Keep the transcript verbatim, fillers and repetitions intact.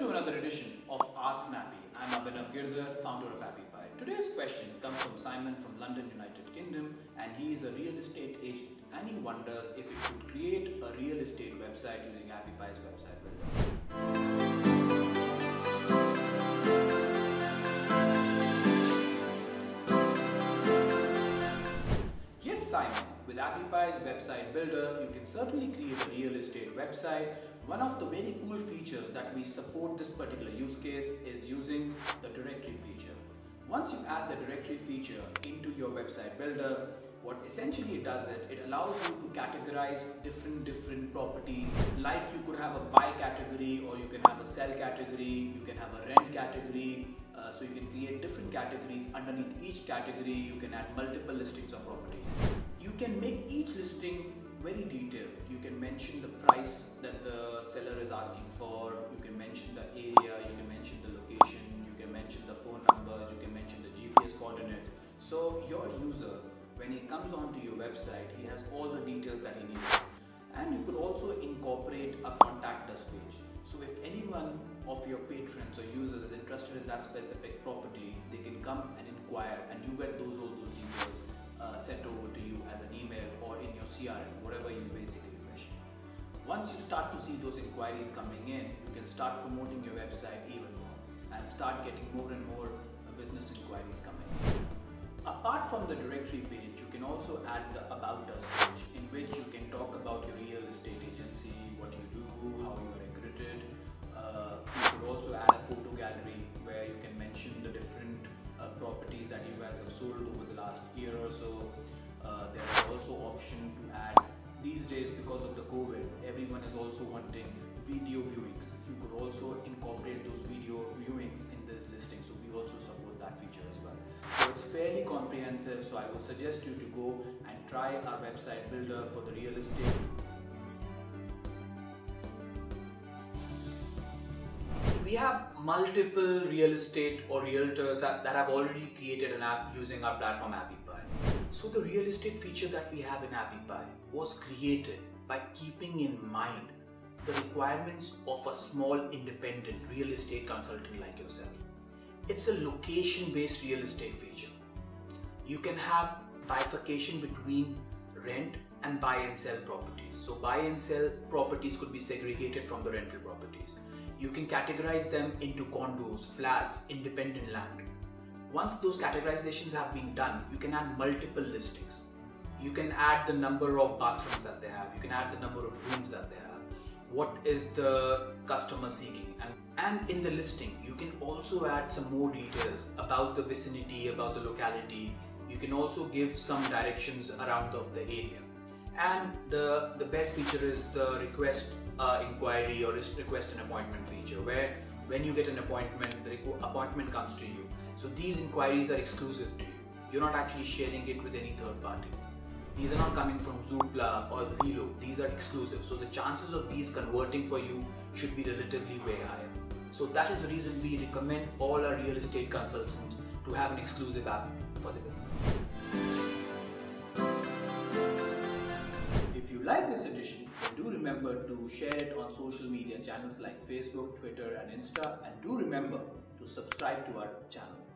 to another edition of Ask Snappy. I'm Abhinav Girdhar, founder of AppyPie. Today's question comes from Simon from London, United Kingdom, and he is a real estate agent and he wonders if he should create a real estate website using AppyPie's website builder. Yes, Simon. With AppyPie's website builder, you can certainly create a real estate website. One of the very cool features that we support this particular use case is using the directory feature. Once you add the directory feature into your website builder, what essentially it does it, it allows you to categorize different different properties. Like you could have a buy category, or you can have a sell category, you can have a rent category. Uh, so you can create different categories. Underneath each category, you can add multiple listings of properties. You can make each listing very detailed. You can mention the price that the seller is asking for, you can mention the area, you can mention the location, you can mention the phone numbers, you can mention the G P S coordinates. So your user, when he comes onto your website, he has all the details that he needs. And you could also incorporate a contact us page. So if anyone of your patrons or users is interested in that specific property, they can come and inquire, and you get those all those details Uh, sent over to you as an email or in your C R M, whatever you basically wish. Once you start to see those inquiries coming in, you can start promoting your website even more and start getting more and more uh, business inquiries coming in. Apart from the directory page, you can also add the About Us page, in which you can talk about your real estate agency, what you do, how you are accredited. Uh, you could also add a photo gallery where you can mention the different Uh, properties that you guys have sold over the last year or so. Uh, there are also option to add these days, because of the COVID, everyone is also wanting video viewings. You could also incorporate those video viewings in this listing, so we also support that feature as well. So it's fairly comprehensive, so I would suggest you to go and try our website builder for the real estate. We have multiple real estate or realtors that have already created an app using our platform AppyPie. So the real estate feature that we have in AppyPie was created by keeping in mind the requirements of a small independent real estate consultant like yourself. It's a location-based real estate feature. You can have bifurcation between rent and buy and sell properties. So buy and sell properties could be segregated from the rental properties. You can categorize them into condos, flats, independent land. Once those categorizations have been done, you can add multiple listings. You can add the number of bathrooms that they have. You can add the number of rooms that they have. What is the customer seeking? And, and in the listing, you can also add some more details about the vicinity, about the locality. You can also give some directions around of the area. And the, the best feature is the request Uh, inquiry or request an appointment feature, where when you get an appointment, the appointment comes to you. So these inquiries are exclusive to you. You're not actually sharing it with any third party. These are not coming from Zoopla or Zelo. These are exclusive. So the chances of these converting for you should be relatively way higher. So that is the reason we recommend all our real estate consultants to have an exclusive app for the business. If you like this edition, do remember to share it on social media channels like Facebook, Twitter and Insta, and do remember to subscribe to our channel.